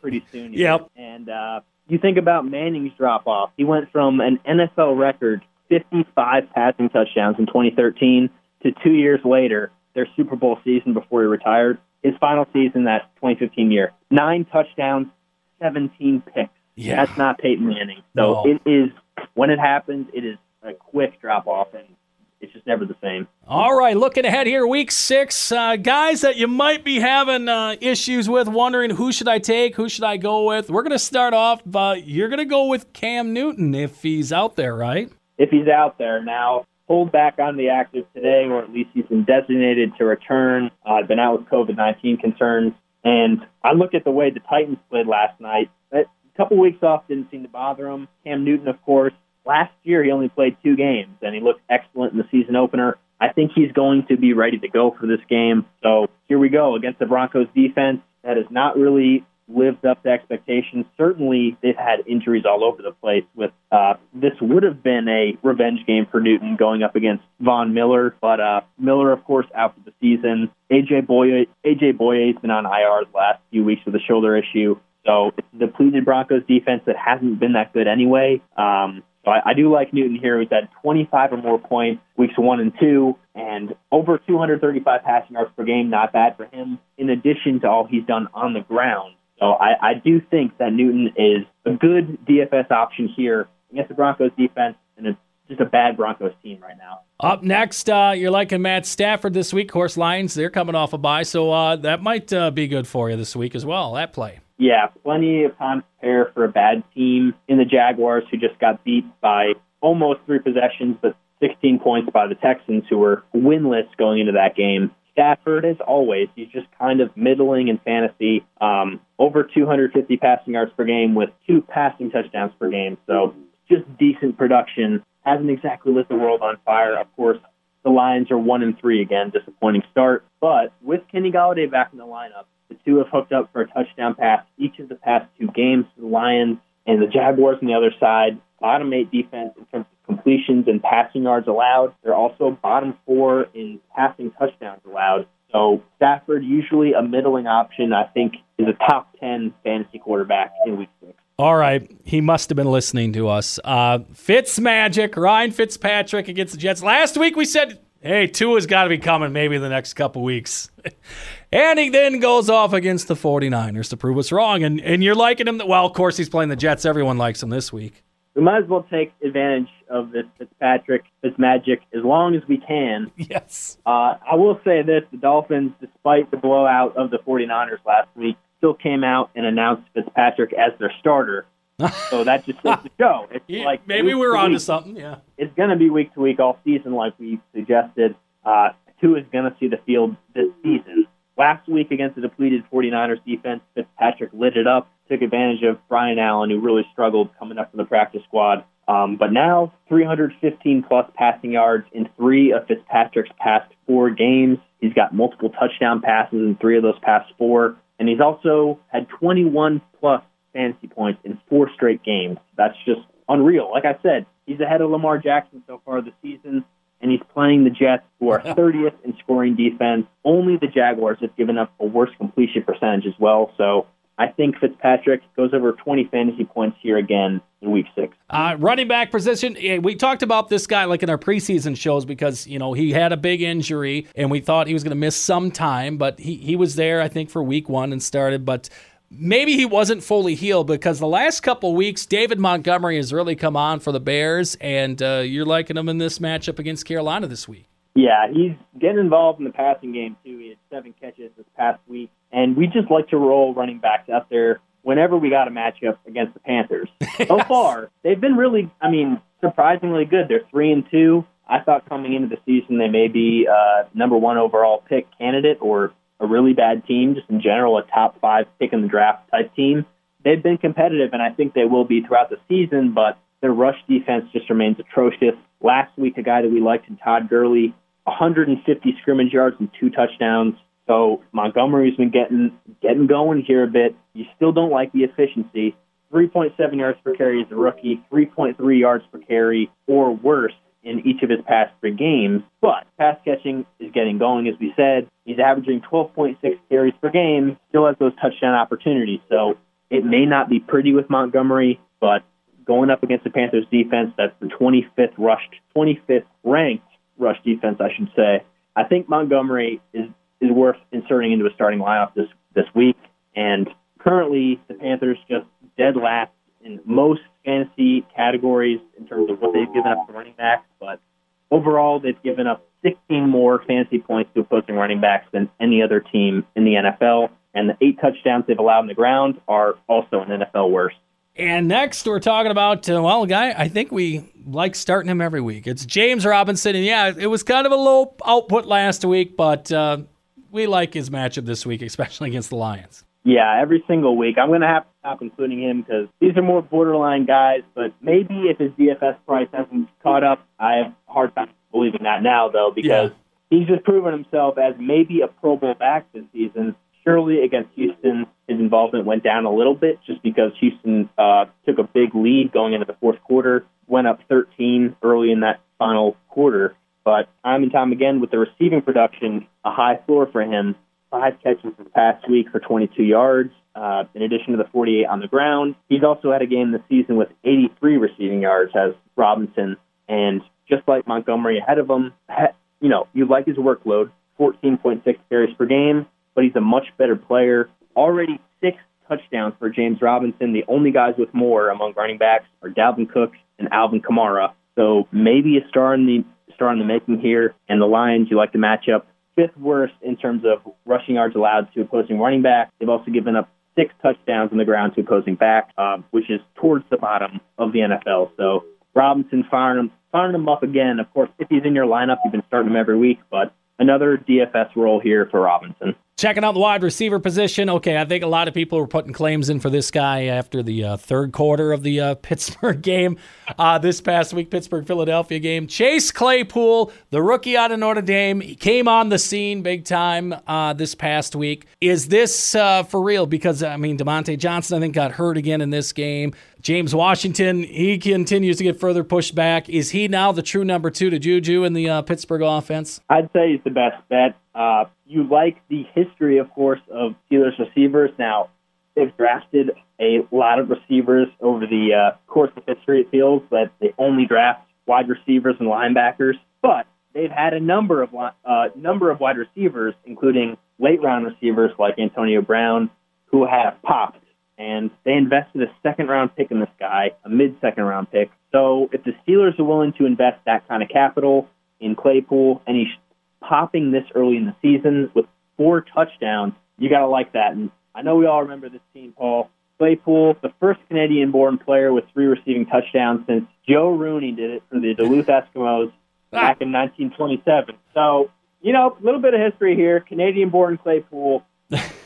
pretty soon. Yep. And, you think about Manning's drop-off. He went from an NFL record 55 passing touchdowns in 2013 to 2 years later, their Super Bowl season before he retired, his final season, that 2015 year. 9 touchdowns, 17 picks. Yeah. That's not Peyton Manning. So It is, when it happens, it is a quick drop-off, and it's just never the same. All right, looking ahead here, week 6, guys that you might be having issues with, wondering who should I take, who should I go with. We're going to start off, you're going to go with Cam Newton if he's out there, right? If he's out there. Now, hold back on the active today, or at least he's been designated to return. I've been out with COVID-19 concerns. And I look at the way the Titans played last night. A couple weeks off didn't seem to bother him. Cam Newton, of course. Last year, he only played 2 games, and he looked excellent in the season opener. I think he's going to be ready to go for this game. So here we go against the Broncos defense that has not really lived up to expectations. Certainly, they've had injuries all over the place. This would have been a revenge game for Newton going up against Von Miller, but Miller, of course, out for the season. A.J. Boye's been on IR the last few weeks with a shoulder issue. So it's the depleted Broncos defense that hasn't been that good anyway. So I do like Newton here, who's had 25 or more points weeks 1 and 2, and over 235 passing yards per game, not bad for him, in addition to all he's done on the ground. So I do think that Newton is a good DFS option here against the Broncos defense, and it's just a bad Broncos team right now. Up next, you're liking Matt Stafford this week. Of course, Lions, they're coming off a bye, so that might be good for you this week as well, that play. Yeah, plenty of time to prepare for a bad team in the Jaguars, who just got beat by almost 3 possessions, but 16 points by the Texans, who were winless going into that game. Stafford, as always, he's just kind of middling in fantasy, over 250 passing yards per game with 2 passing touchdowns per game. So just decent production. Hasn't exactly lit the world on fire, of course. The Lions are 1-3 again, disappointing start. But with Kenny Golladay back in the lineup, the two have hooked up for a touchdown pass each of the past 2 games. The Lions and the Jaguars on the other side, bottom 8 defense in terms of completions and passing yards allowed. They're also bottom 4 in passing touchdowns allowed. So Stafford, usually a middling option, I think, is a top 10 fantasy quarterback in week 6. All right. He must have been listening to us. Fitzmagic, Ryan Fitzpatrick against the Jets. Last week we said, hey, Tua's got to be coming maybe the next couple weeks. And he then goes off against the 49ers to prove us wrong. And you're liking him. Well, of course, he's playing the Jets. Everyone likes him this week. we might as well take advantage of this Fitzpatrick, Fitzmagic, as long as we can. Yes. I will say this, the Dolphins, despite the blowout of the 49ers last week, still came out and announced Fitzpatrick as their starter. So that just goes to show. It's like maybe we're onto something, yeah. It's going to be week to week all season like we suggested. Tua is going to see the field this season. Last week against the depleted 49ers defense, Fitzpatrick lit it up, took advantage of Brian Allen, who really struggled coming up from the practice squad. But now, 315-plus passing yards in three of Fitzpatrick's past four games. He's got multiple touchdown passes in three of those past four. And he's also had 21-plus fantasy points in four straight games. That's just unreal. Like I said, he's ahead of Lamar Jackson so far this season. And he's playing the Jets, who are 30th in scoring defense. Only the Jaguars have given up a worse completion percentage as well. So I think Fitzpatrick goes over 20 fantasy points here again in Week 6. Running back position, we talked about this guy like in our preseason shows because, you know, he had a big injury and we thought he was going to miss some time. But he was there, I think, for Week 1 and started. But maybe he wasn't fully healed because the last couple of weeks, David Montgomery has really come on for the Bears, and you're liking him in this matchup against Carolina this week. Yeah, he's getting involved in the passing game, too. He had 7 catches this past week, and we just like to roll running backs out there whenever we got a matchup against the Panthers. So far, they've been really, surprisingly good. They're 3-2. I thought coming into the season they may be number 1 overall pick candidate or a really bad team, just in general, a top 5 pick in the draft type team. They've been competitive, and I think they will be throughout the season, but their rush defense just remains atrocious. Last week, a guy that we liked in Todd Gurley, 150 scrimmage yards and 2 touchdowns. So Montgomery's been getting going here a bit. You still don't like the efficiency. 3.7 yards per carry as a rookie, 3.3 yards per carry or worse in each of his past 3 games. But pass catching is getting going, as we said. He's averaging 12.6 carries per game, still has those touchdown opportunities. So it may not be pretty with Montgomery, but going up against the Panthers defense, that's the 25th ranked rush defense, I should say. I think Montgomery is worth inserting into a starting lineup this week. And currently, the Panthers just dead last in most fantasy categories in terms of what they've given up to running backs, but overall they've given up 16 more fantasy points to opposing running backs than any other team in the NFL, and the 8 touchdowns they've allowed on the ground are also an NFL worst. And next we're talking about, a guy I think we like starting him every week. It's James Robinson, and yeah, it was kind of a low output last week, but we like his matchup this week, especially against the Lions. Yeah, every single week. I'm going to have to stop including him because these are more borderline guys, but maybe if his DFS price hasn't caught up, I have a hard time believing that now, though, because he's just proven himself as maybe a Pro Bowl back this season. Surely against Houston, his involvement went down a little bit just because Houston took a big lead going into the fourth quarter, went up 13 early in that final quarter. But time and time again with the receiving production, a high floor for him. 5 catches this past week for 22 yards, in addition to the 48 on the ground. He's also had a game this season with 83 receiving yards, has Robinson. And just like Montgomery ahead of him, you like his workload, 14.6 carries per game, but he's a much better player. Already 6 touchdowns for James Robinson. The only guys with more among running backs are Dalvin Cook and Alvin Kamara. So maybe a star in the making here. And the Lions, you like the matchup. 5th worst in terms of rushing yards allowed to opposing running backs. They've also given up 6 touchdowns on the ground to opposing backs, which is towards the bottom of the NFL. So Robinson firing him up again. Of course, if he's in your lineup, you've been starting him every week, but another DFS role here for Robinson. Checking out the wide receiver position. Okay, I think a lot of people were putting claims in for this guy after the third quarter of the Pittsburgh game this past week, Pittsburgh-Philadelphia game. Chase Claypool, the rookie out of Notre Dame, he came on the scene big time this past week. Is this for real? Because, Demonte Johnson, I think, got hurt again in this game. James Washington, he continues to get further pushed back. Is he now the true number 2 to Juju in the Pittsburgh offense? I'd say he's the best bet. You like the history, of course, of Steelers receivers. Now, they've drafted a lot of receivers over the course of history, it feels, but they only draft wide receivers and linebackers. But they've had a number of wide receivers, including late-round receivers like Antonio Brown, who have popped. and they invested a second-round pick in this guy, a mid-second-round pick. So if the Steelers are willing to invest that kind of capital in Claypool, and he's popping this early in the season with 4 touchdowns, you got to like that. And I know we all remember this team, Paul. Claypool, the first Canadian-born player with 3 receiving touchdowns since Joe Rooney did it for the Duluth Eskimos back in 1927. So, a little bit of history here. Canadian-born Claypool,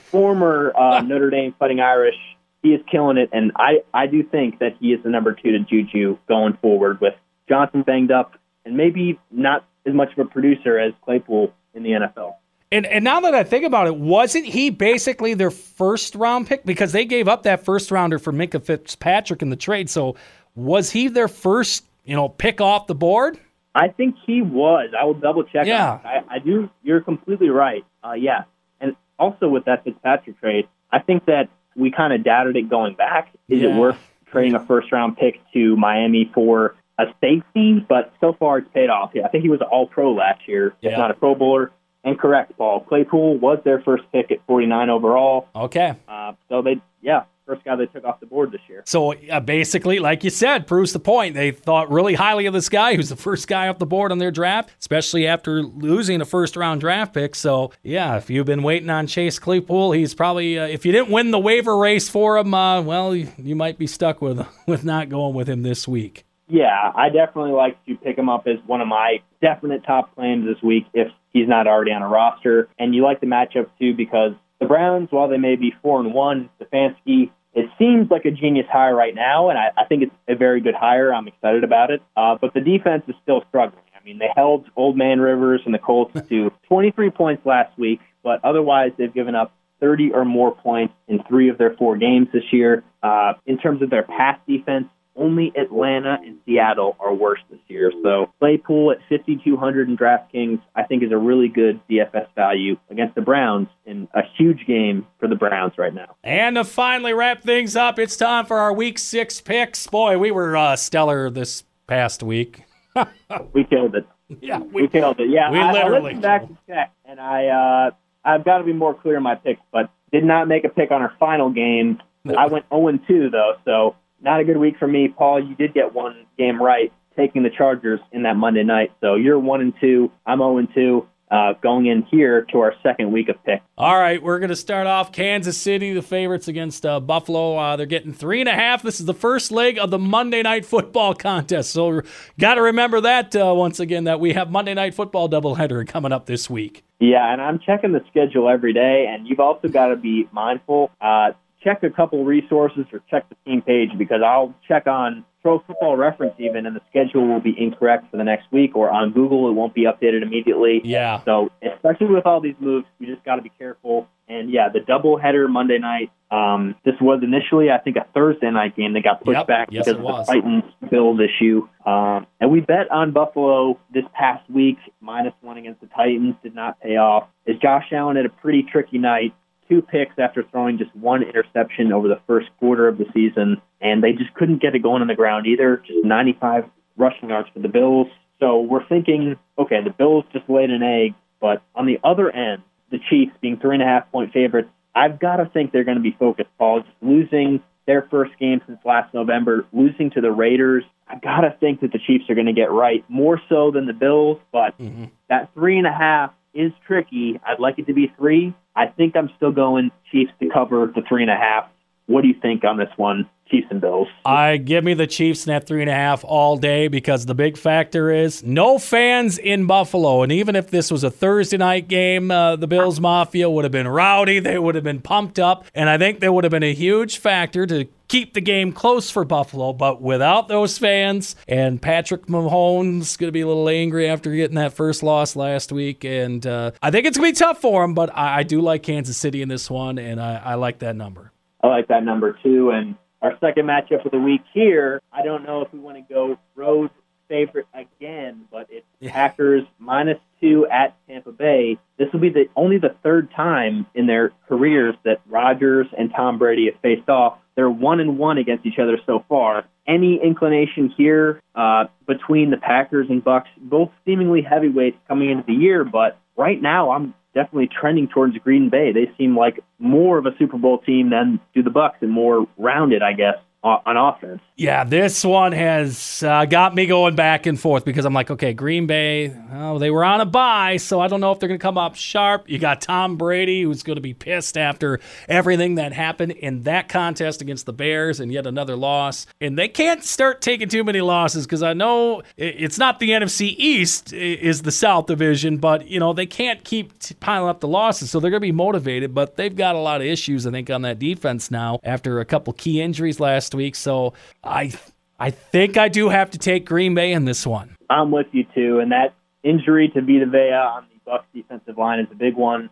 former Notre Dame Fighting Irish. He is killing it, and I do think that he is the number 2 to Juju going forward with Johnson banged up and maybe not as much of a producer as Claypool in the NFL. And now that I think about it, wasn't he basically their first-round pick? Because they gave up that first-rounder for Minkah Fitzpatrick in the trade, so was he their first, pick off the board? I think he was. I will double-check. Yeah. I do. You're completely right. Yeah. And also with that Fitzpatrick trade, I think that we kind of doubted it going back. Is it worth trading a first-round pick to Miami for a safety? But so far it's paid off. Yeah, I think he was an all-pro last year, if not a pro bowler. And correct, Paul. Claypool was their first pick at 49 overall. Okay. So first guy they took off the board this year. So basically, like you said, proves the point. They thought really highly of this guy who's the first guy off the board on their draft, especially after losing a first-round draft pick. So, if you've been waiting on Chase Claypool, he's probably, if you didn't win the waiver race for him, you might be stuck with not going with him this week. Yeah, I definitely like to pick him up as one of my definite top claims this week if he's not already on a roster. And you like the matchup, too, because the Browns, while they may be 4-1, Stefanski, it seems like a genius hire right now, and I think it's a very good hire. I'm excited about it. But the defense is still struggling. I mean, they held Old Man Rivers and the Colts to 23 points last week, but otherwise they've given up 30 or more points in 3 of their 4 games this year. In terms of their pass defense, only Atlanta and Seattle are worse this year. So Claypool at 5,200 in DraftKings, I think, is a really good DFS value against the Browns in a huge game for the Browns right now. And to finally wrap things up, it's time for our Week 6 picks. Boy, we were stellar this past week. We killed it. Yeah, we killed it. Yeah, I listened back to check, and I've got to be more clear in my picks, but did not make a pick on our final game. I went 0-2 though, so. Not a good week for me, Paul. You did get 1 game right, taking the Chargers in that Monday night. So you're 1-2. I'm 0-2, going in here to our second week of picks. All right, we're going to start off Kansas City, the favorites against Buffalo. They're getting 3.5. This is the first leg of the Monday Night Football contest. So got to remember that once again, that we have Monday Night Football doubleheader coming up this week. Yeah, and I'm checking the schedule every day, and you've also got to be mindful. Check a couple resources or check the team page, because I'll check on Pro Football Reference even, and the schedule will be incorrect for the next week, or on Google it won't be updated immediately. Yeah. So especially with all these moves, you just got to be careful. And, the doubleheader Monday night, this was initially, I think, a Thursday night game that got pushed back because of the Titans-Bills issue. And we bet on Buffalo this past week, -1 against the Titans, did not pay off. As Josh Allen had a pretty tricky night. 2 picks after throwing just 1 interception over the first quarter of the season, and they just couldn't get it going on the ground either, just 95 rushing yards for the Bills. So we're thinking, okay, the Bills just laid an egg, but on the other end, the Chiefs being 3.5-point favorites, I've got to think they're going to be focused, Paul. Just losing their first game since last November, losing to the Raiders, I've got to think that the Chiefs are going to get right, more so than the Bills, but that 3.5 is tricky. I'd like it to be 3. I think I'm still going Chiefs to cover the 3.5. What do you think on this one, Chiefs and Bills? I give me the Chiefs net 3.5 all day, because the big factor is no fans in Buffalo. And even if this was a Thursday night game, the Bills Mafia would have been rowdy. They would have been pumped up. And I think there would have been a huge factor to keep the game close for Buffalo. But without those fans, and Patrick Mahomes going to be a little angry after getting that first loss last week. And I think it's going to be tough for him, but I do like Kansas City in this one, and I like that number. I like that number, too. And our second matchup of the week here, I don't know if we want to go road favorite again, but it's Packers -2 at Tampa Bay. This will be only the 3rd time in their careers that Rodgers and Tom Brady have faced off. They're 1-1 against each other so far. Any inclination here between the Packers and Bucks, both seemingly heavyweights coming into the year, but right now I'm definitely trending towards Green Bay. They seem like more of a Super Bowl team than do the Bucs, and more rounded, I guess, on offense. Yeah, this one has got me going back and forth because I'm like, okay, Green Bay, they were on a bye, so I don't know if they're going to come up sharp. You got Tom Brady, who's going to be pissed after everything that happened in that contest against the Bears and yet another loss. And they can't start taking too many losses because I know it's not the NFC East is the South Division, but, you know, they can't keep piling up the losses, so they're going to be motivated. But they've got a lot of issues, I think, on that defense now after a couple key injuries last week. So I think I do have to take Green Bay in this one. I'm with you, too. And that injury to Vita Vea on the Bucs defensive line is a big one.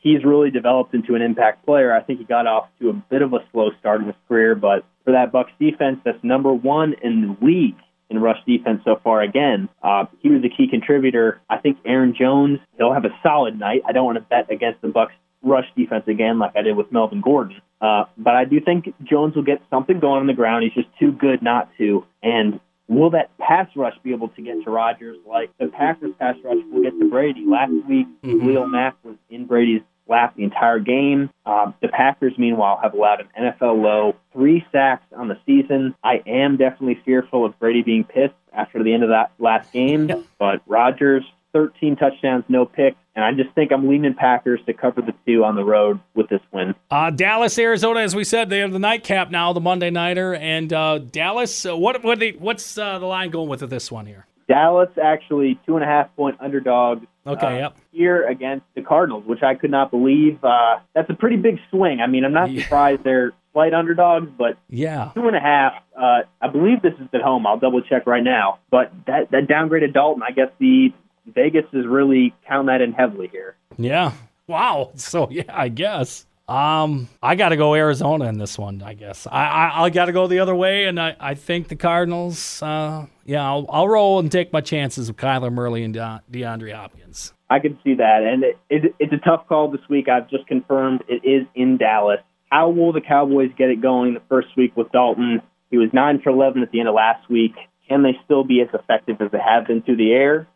He's really developed into an impact player. I think he got off to a bit of a slow start in his career, but for that Bucs defense, that's number one in the league in rush defense so far. Again, he was a key contributor. I think Aaron Jones, he'll have a solid night. I don't want to bet against the Bucs rush defense again like I did with Melvin Gordon. But I do think Jones will get something going on the ground. He's just too good not to. And will that pass rush be able to get to Rodgers like the Packers pass rush will get to Brady? Last week, Khalil Mack was in Brady's lap the entire game. The Packers, meanwhile, have allowed an NFL low 3 sacks on the season. I am definitely fearful of Brady being pissed after the end of that last game. Yep. But Rodgers, 13 touchdowns, no picks. And I just think I'm leaning Packers to cover the 2 on the road with this win. Dallas, Arizona, as we said, they have the nightcap now, the Monday Nighter. And Dallas, what's the line going with this one here? Dallas, actually, 2.5-point underdog. Okay, yep. Here against the Cardinals, which I could not believe. That's a pretty big swing. I mean, I'm not surprised they're slight underdogs, but 2.5. I believe this is at home. I'll double-check right now. But that downgraded Dalton, I guess the Vegas is really counting that in heavily here. Yeah. Wow. So, yeah, I guess. I got to go Arizona in this one, I guess. I got to go the other way, and I think the Cardinals, I'll roll and take my chances with Kyler Murray and DeAndre Hopkins. I can see that, and it's a tough call this week. I've just confirmed it is in Dallas. How will the Cowboys get it going the first week with Dalton? He was 9 for 11 at the end of last week. Can they still be as effective as they have been through the air?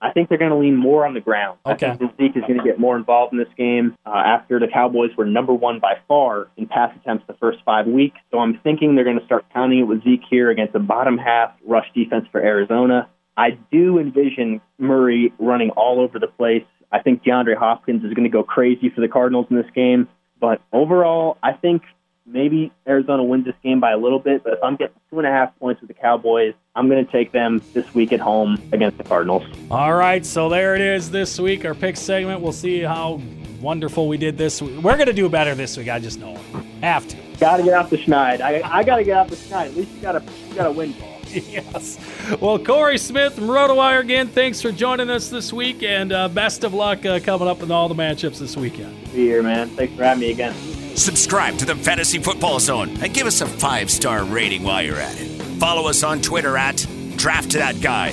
I think they're going to lean more on the ground. Okay. I think Zeke is going to get more involved in this game after the Cowboys were number one by far in pass attempts the first 5 weeks. So I'm thinking they're going to start counting it with Zeke here against a bottom-half rush defense for Arizona. I do envision Murray running all over the place. I think DeAndre Hopkins is going to go crazy for the Cardinals in this game. But overall, I think maybe Arizona wins this game by a little bit, but if I'm getting 2.5 points with the Cowboys, I'm going to take them this week at home against the Cardinals. All right, so there it is this week, our pick segment. We'll see how wonderful we did this week. We're going to do better this week, I just know it. Have to. Got to get off the schneid. I got to get off the schneid. At least you got a win ball. Yes. Well, Corey Smith from RotoWire again, thanks for joining us this week, and best of luck coming up with all the matchups this weekend. Be here, man. Thanks for having me again. Subscribe to the Fantasy Football Zone and give us a 5-star rating while you're at it. Follow us on Twitter @DraftToThatGuy.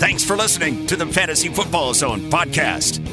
Thanks for listening to the Fantasy Football Zone podcast.